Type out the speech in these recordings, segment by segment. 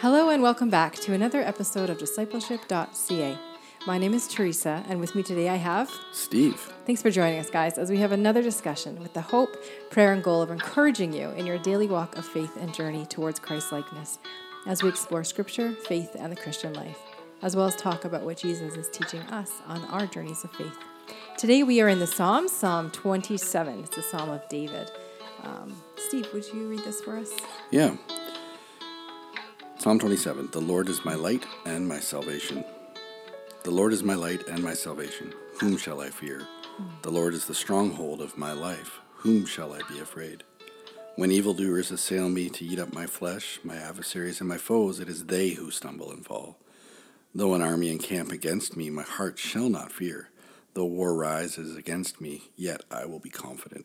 Hello and welcome back to another episode of Discipleship.ca. My name is Teresa, and with me today I have... Steve. Thanks for joining us, guys, as we have another discussion with the hope, prayer, and goal of encouraging you in your daily walk of faith and journey towards Christ-likeness, as we explore Scripture, faith, and the Christian life, as well as talk about what Jesus is teaching us on our journeys of faith. Today we are in the Psalms, Psalm 27. It's a Psalm of David. Steve, would you read this for us? Yeah. Psalm 27, the Lord is my light and my salvation. The Lord is my light and my salvation. Whom shall I fear? The Lord is the stronghold of my life. Whom shall I be afraid? When evildoers assail me to eat up my flesh, my adversaries and my foes, it is they who stumble and fall. Though an army encamp against me, my heart shall not fear. Though war rises against me, yet I will be confident.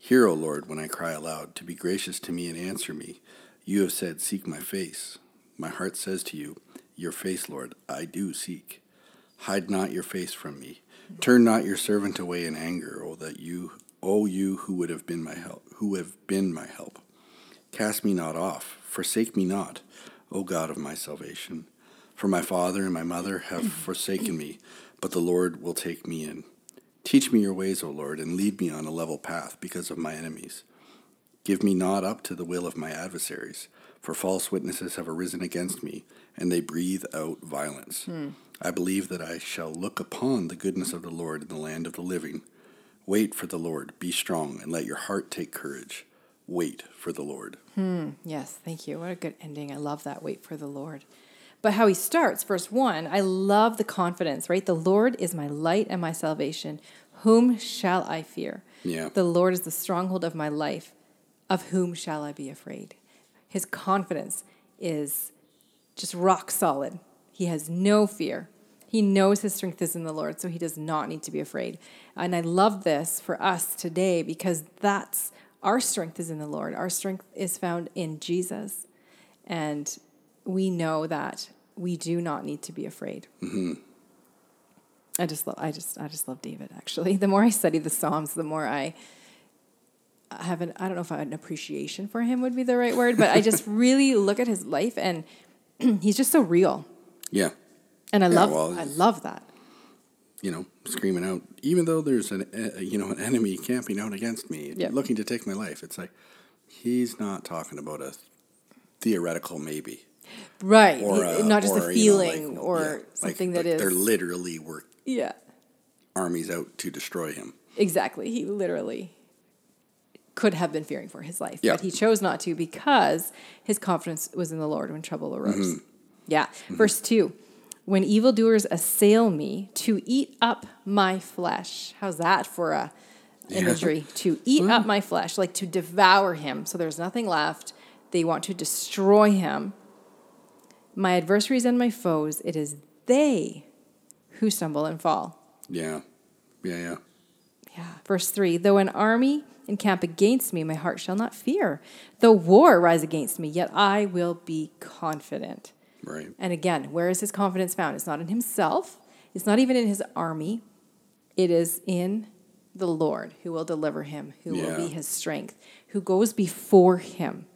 Hear, O Lord, when I cry aloud, to be gracious to me and answer me. You have said, seek my face. My heart says to you, your face, Lord, I do seek. Hide not your face from me. Turn not your servant away in anger, O you who would have been my help, Cast me not off, forsake me not, O God of my salvation. For my father and my mother have forsaken me, but the Lord will take me in. Teach me your ways, O Lord, and lead me on a level path because of my enemies. Give me not up to the will of my adversaries, for false witnesses have arisen against me, and they breathe out violence. I believe that I shall look upon the goodness of the Lord in the land of the living. Wait for the Lord, be strong, and let your heart take courage. Wait for the Lord. Yes, thank you. What a good ending. I love that, wait for the Lord. But how he starts, verse 1, I love the confidence, right? The Lord is my light and my salvation. Whom shall I fear? Yeah. The Lord is the stronghold of my life. Of whom shall I be afraid? His confidence is just rock solid. He has no fear. He knows his strength is in the Lord, so he does not need to be afraid. And I love this for us today because that's our strength is in the Lord. Our strength is found in Jesus. And we know that we do not need to be afraid. Mm-hmm. I just love David. Actually, the more I study the Psalms, the more I have I don't know if an appreciation for him would be the right word, but I just really look at his life, and he's just so real. Yeah, and I love that. You know, screaming out, even though there's an enemy camping out against me, looking to take my life. It's like he's not talking about a theoretical maybe. Right, not just a feeling something that is... They're literally armies out to destroy him. Exactly. He literally could have been fearing for his life, but he chose not to because his confidence was in the Lord when trouble arose. Mm-hmm. Yeah. Mm-hmm. Verse 2, when evildoers assail me to eat up my flesh. How's that for a imagery? To eat up my flesh, like to devour him. So there's nothing left. They want to destroy him. My adversaries and my foes, it is they who stumble and fall. Yeah. Verse 3, though an army encamp against me, my heart shall not fear. Though war rise against me, yet I will be confident. Right. And again, where is his confidence found? It's not in himself. It's not even in his army. It is in the Lord who will deliver him, who will be his strength, who goes before him.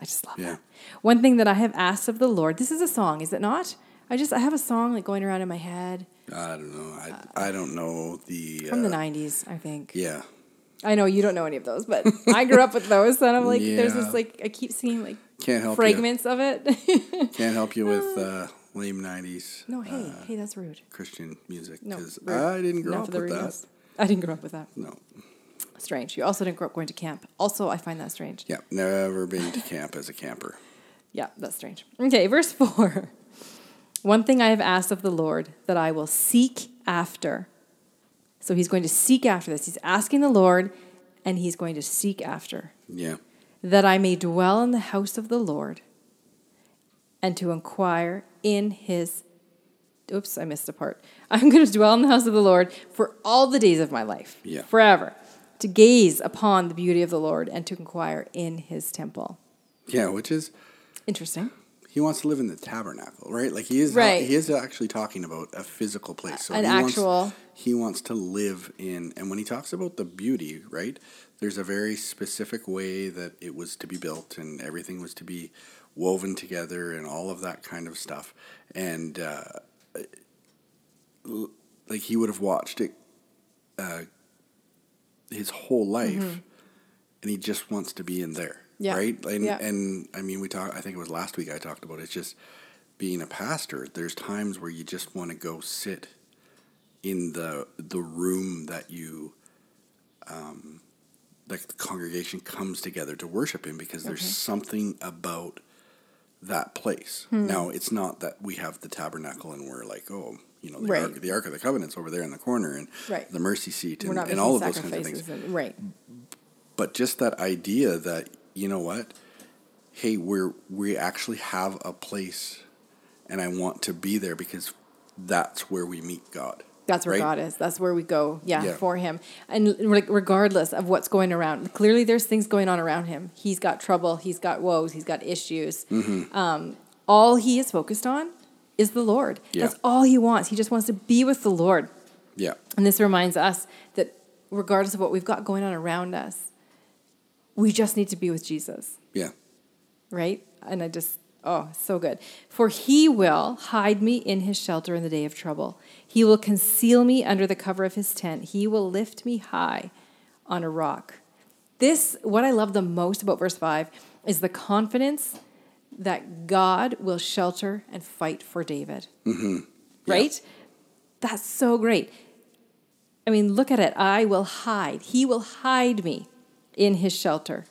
I just love that. One thing that I have asked of the Lord. This is a song, is it not? I have a song like going around in my head. I don't know. I don't know the from the 90s, I think. Yeah. I know you don't know any of those, but I grew up with those, and I'm like, there's this like I keep singing like fragments of it. Can't help you with lame 90s. No, hey, that's rude. Christian music, because I didn't grow up with that. I didn't grow up with that. No. Strange. You also didn't grow up going to camp. Also, I find that strange. Yeah, never been to camp as a camper. Yeah, that's strange. Okay, verse 4. One thing I have asked of the Lord that I will seek after. So he's going to seek after this. He's asking the Lord, and he's going to seek after. Yeah. That I may dwell in the house of the Lord and to inquire in his... Oops, I missed a part. I'm going to dwell in the house of the Lord for all the days of my life, forever, to gaze upon the beauty of the Lord and to inquire in his temple. Yeah, which is... interesting. He wants to live in the tabernacle, right? Like he is He is actually talking about a physical place. So he wants to live in... And when he talks about the beauty, right, there's a very specific way that it was to be built and everything was to be woven together and all of that kind of stuff. And... like he would have watched it his whole life, and he just wants to be in there, right? And I mean, I think it was last week I talked about it. It's just being a pastor. There's times where you just want to go sit in the room that you, like the congregation comes together to worship in, because there's something about that place. Now, it's not that we have the tabernacle and we're like, the Ark of the Covenant's over there in the corner, and the mercy seat and all of those kinds of things. But just that idea that, you know what, hey, we actually have a place and I want to be there because that's where we meet God. That's where God is. That's where we go for him. And regardless of what's going around, clearly there's things going on around him. He's got trouble. He's got woes. He's got issues. All he is focused on is the Lord. Yeah. That's all he wants. He just wants to be with the Lord. Yeah. And this reminds us that regardless of what we've got going on around us, we just need to be with Jesus. Yeah. Right? And so good. For he will hide me in his shelter in the day of trouble. He will conceal me under the cover of his tent. He will lift me high on a rock. What I love the most about verse 5 is the confidence that God will shelter and fight for David. Right? That's so great. I mean, look at it. I will hide. He will hide me in his shelter.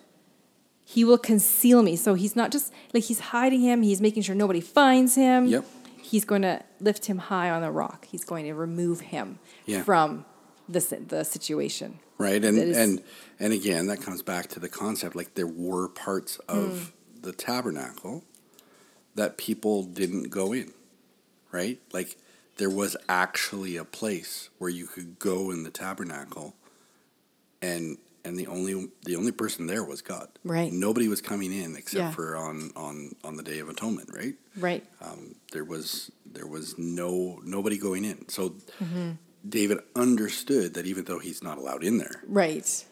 He will conceal me. So he's not just, like, he's hiding him. He's making sure nobody finds him. Yep. He's going to lift him high on the rock. He's going to remove him from the situation. Right. And again, that comes back to the concept, like, there were parts of the tabernacle that people didn't go in, right? Like, there was actually a place where you could go in the tabernacle, and the only person there was God. Right. Nobody was coming in except for on the Day of Atonement, right? Right. There was nobody going in. So David understood that even though he's not allowed in there, right,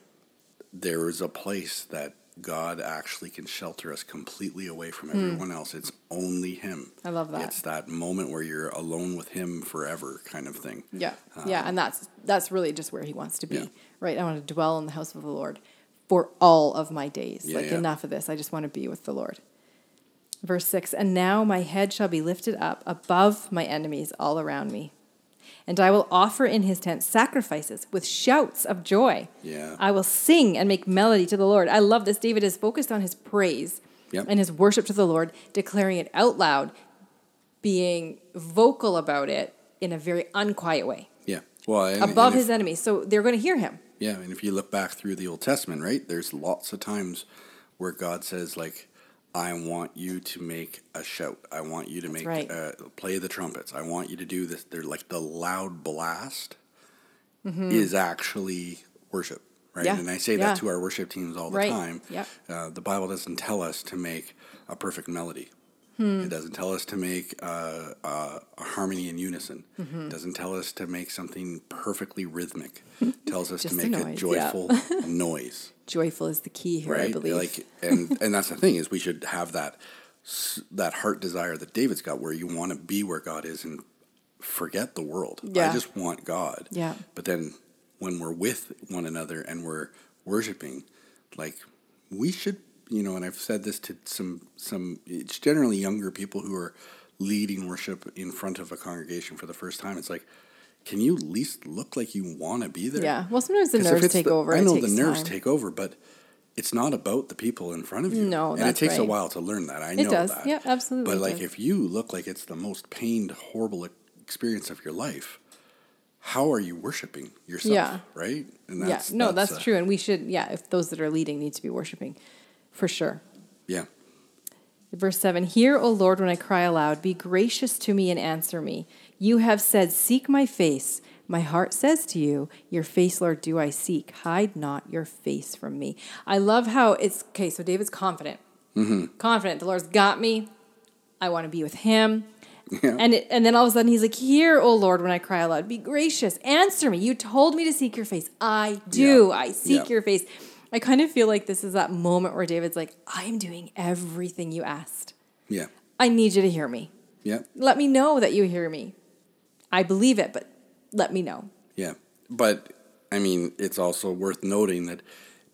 there is a place that God actually can shelter us completely away from everyone else. It's only him. I love that. It's that moment where you're alone with him forever kind of thing. Yeah. And that's really just where he wants to be, right? I want to dwell in the house of the Lord for all of my days. Enough of this. I just want to be with the Lord. Verse 6, and now my head shall be lifted up above my enemies all around me. And I will offer in his tent sacrifices with shouts of joy. Yeah. I will sing and make melody to the Lord. I love this. David is focused on his praise and his worship to the Lord, declaring it out loud, being vocal about it in a very unquiet way. Yeah. Well, above his enemies. So they're going to hear him. Yeah. And if you look back through the Old Testament, right, there's lots of times where God says, like, I want you to make a shout. I want you to play the trumpets. I want you to do this. They're like the loud blast is actually worship, right? Yeah. And I say that to our worship teams all the time. Yep. The Bible doesn't tell us to make a perfect melody. It doesn't tell us to make a harmony in unison. It doesn't tell us to make something perfectly rhythmic. It tells us to make a joyful noise. Joyful is the key here, right? I believe. Like, and that's the thing, is we should have that heart desire that David's got, where you want to be where God is and forget the world. Yeah. I just want God. Yeah. But then when we're with one another and we're worshiping, like, we should, you know, and I've said this to some it's generally younger people who are leading worship in front of a congregation for the first time. It's like, can you at least look like you want to be there? Yeah. Well, sometimes the nerves take over. I know the nerves take over, but it's not about the people in front of you. No, and it takes a while to learn that. I know that. It does. Yeah, absolutely. But like, if you look like it's the most pained, horrible experience of your life, how are you worshiping yourself? Yeah. Right. And that's true. And we should, if those that are leading need to be worshiping, for sure. Yeah. Verse 7, hear, O Lord, when I cry aloud. Be gracious to me and answer me. You have said, seek my face. My heart says to you, your face, Lord, do I seek. Hide not your face from me. I love how it's, okay, so David's confident. Mm-hmm. Confident. The Lord's got me. I want to be with him. Yeah. And then all of a sudden he's like, hear, O Lord, when I cry aloud. Be gracious. Answer me. You told me to seek your face. I do. Yeah. I seek your face. I kind of feel like this is that moment where David's like, I'm doing everything you asked. Yeah. I need you to hear me. Yeah. Let me know that you hear me. I believe it, but let me know. Yeah. But, I mean, it's also worth noting that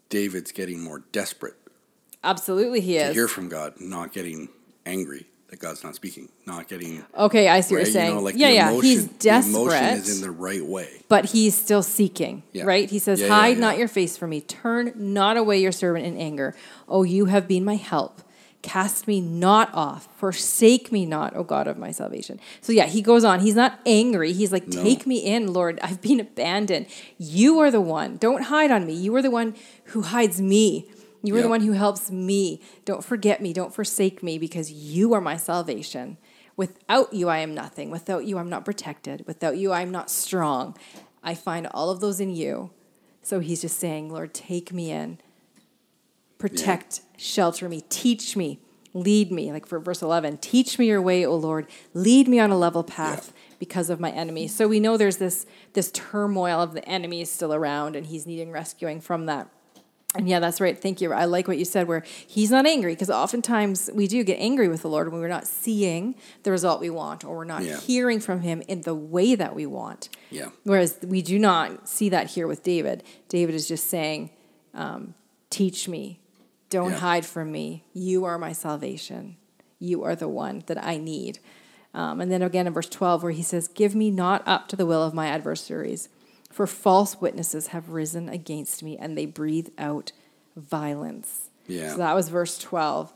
David's getting more desperate. Absolutely he is. To hear from God, not getting angry that God's not speaking, not getting... Okay, I see what you're saying. You know, like emotion, he's desperate. The emotion is in the right way. But he's still seeking, right? He says, hide not your face from me. Turn not away your servant in anger. Oh, you have been my help. Cast me not off. Forsake me not, O God of my salvation. So he goes on. He's not angry. He's like, take me in, Lord. I've been abandoned. You are the one. Don't hide on me. You are the one who hides me. You are the one who helps me. Don't forget me. Don't forsake me because you are my salvation. Without you, I am nothing. Without you, I'm not protected. Without you, I'm not strong. I find all of those in you. So he's just saying, Lord, take me in. Protect, shelter me, teach me, lead me. Like for verse 11, teach me your way, O Lord. Lead me on a level path because of my enemies. So we know there's this turmoil of the enemy is still around and he's needing rescuing from that. And that's right. Thank you. I like what you said where he's not angry because oftentimes we do get angry with the Lord when we're not seeing the result we want or we're not hearing from him in the way that we want. Yeah. Whereas we do not see that here with David. David is just saying, teach me. Don't hide from me. You are my salvation. You are the one that I need. And then again in verse 12 where he says, give me not up to the will of my adversaries. For false witnesses have risen against me, and they breathe out violence. Yeah. So that was verse 12.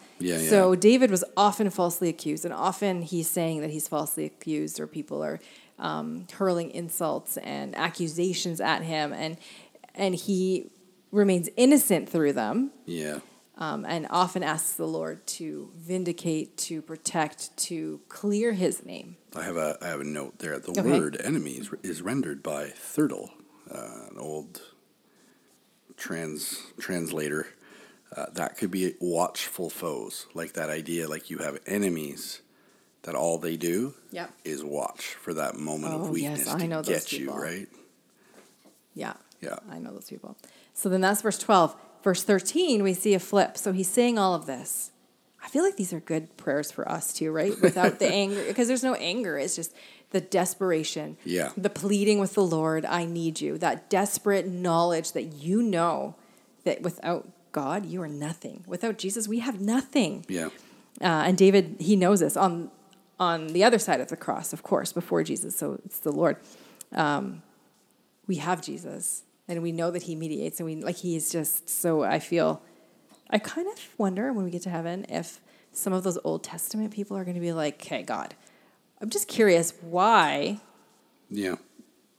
So David was often falsely accused, and often he's saying that he's falsely accused, or people are hurling insults and accusations at him, and he remains innocent through them. Yeah. And often asks the Lord to vindicate, to protect, to clear his name. I have a note there. The word enemy is rendered by Thirtle, an old translator. That could be watchful foes, like that idea, like you have enemies that all they do is watch for that moment of weakness to get you, right? Yeah, I know those people. So then that's verse 12. Verse 13, we see a flip. So he's saying all of this. I feel like these are good prayers for us too, right? Without the anger, because there's no anger. It's just the desperation, the pleading with the Lord, I need you. That desperate knowledge that you know that without God, you are nothing. Without Jesus, we have nothing. Yeah. And David, he knows this on the other side of the cross, of course, before Jesus. So it's the Lord. We have Jesus. And we know that he mediates, and he is just so. I kind of wonder when we get to heaven if some of those Old Testament people are going to be like, "Okay, God, I'm just curious why." Yeah.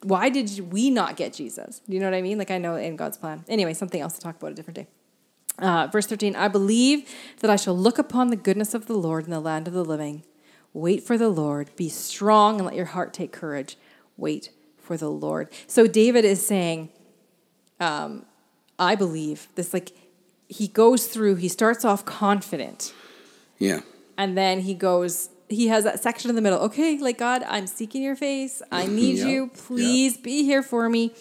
Why did we not get Jesus? Do you know what I mean? Like I know in God's plan. Anyway, something else to talk about a different day. Verse 13: I believe that I shall look upon the goodness of the Lord in the land of the living. Wait for the Lord. Be strong and let your heart take courage. Wait for the Lord. So David is saying. I believe this, like he goes through, he starts off confident. Yeah. And then he has that section in the middle. Okay. Like God, I'm seeking your face. I need you. Please be here for me.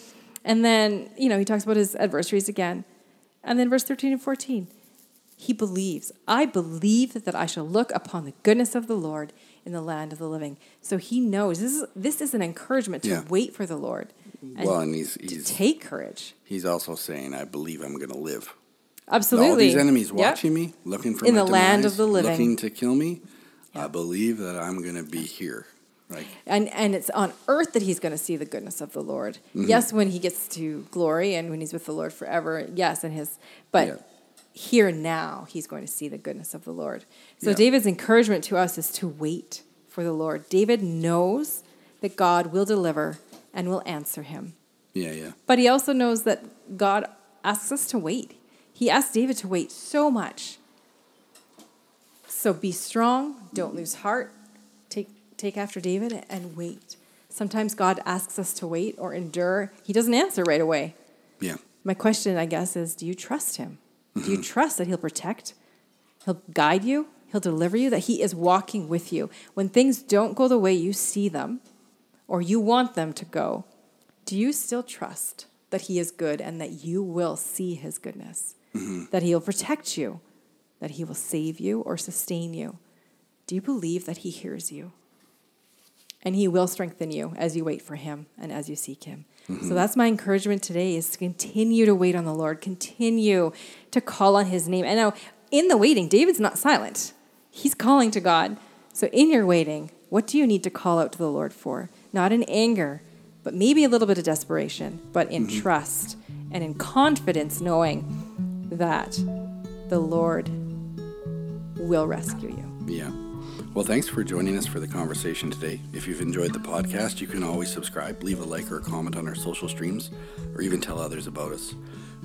And then, he talks about his adversaries again. And then verse 13 and 14, he believes, I believe that I shall look upon the goodness of the Lord in the land of the living. So he knows this is an encouragement to wait for the Lord. And he's to take courage. He's also saying, I believe I'm going to live. Absolutely. All these enemies watching me, looking for my demise, land of the living, looking to kill me. I believe that I'm going to be here. Right. And it's on earth that he's going to see the goodness of the Lord. Mm-hmm. Yes, when he gets to glory and when he's with the Lord forever. Yes, here now he's going to see the goodness of the Lord. So David's encouragement to us is to wait for the Lord. David knows that God will deliver and will answer him. Yeah. But he also knows that God asks us to wait. He asked David to wait so much. So be strong, don't lose heart, take after David and wait. Sometimes God asks us to wait or endure. He doesn't answer right away. Yeah. My question, I guess, is do you trust him? Mm-hmm. Do you trust that he'll protect, he'll guide you, he'll deliver you, that he is walking with you? When things don't go the way you see them or you want them to go, do you still trust that he is good and that you will see his goodness, mm-hmm. that he'll protect you, that he will save you or sustain you? Do you believe that he hears you? And he will strengthen you as you wait for him and as you seek him. Mm-hmm. So that's my encouragement today, is to continue to wait on the Lord. Continue to call on his name. And now, in the waiting, David's not silent. He's calling to God. So in your waiting, what do you need to call out to the Lord for? Not in anger, but maybe a little bit of desperation, but in mm-hmm. trust and in confidence, knowing that the Lord will rescue you. Yeah. Well, thanks for joining us for the conversation today. If you've enjoyed the podcast, you can always subscribe, leave a like or a comment on our social streams, or even tell others about us.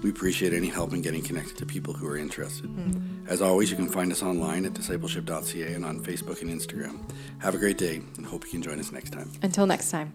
We appreciate any help in getting connected to people who are interested. Mm-hmm. As always, you can find us online at discipleship.ca and on Facebook and Instagram. Have a great day and hope you can join us next time. Until next time.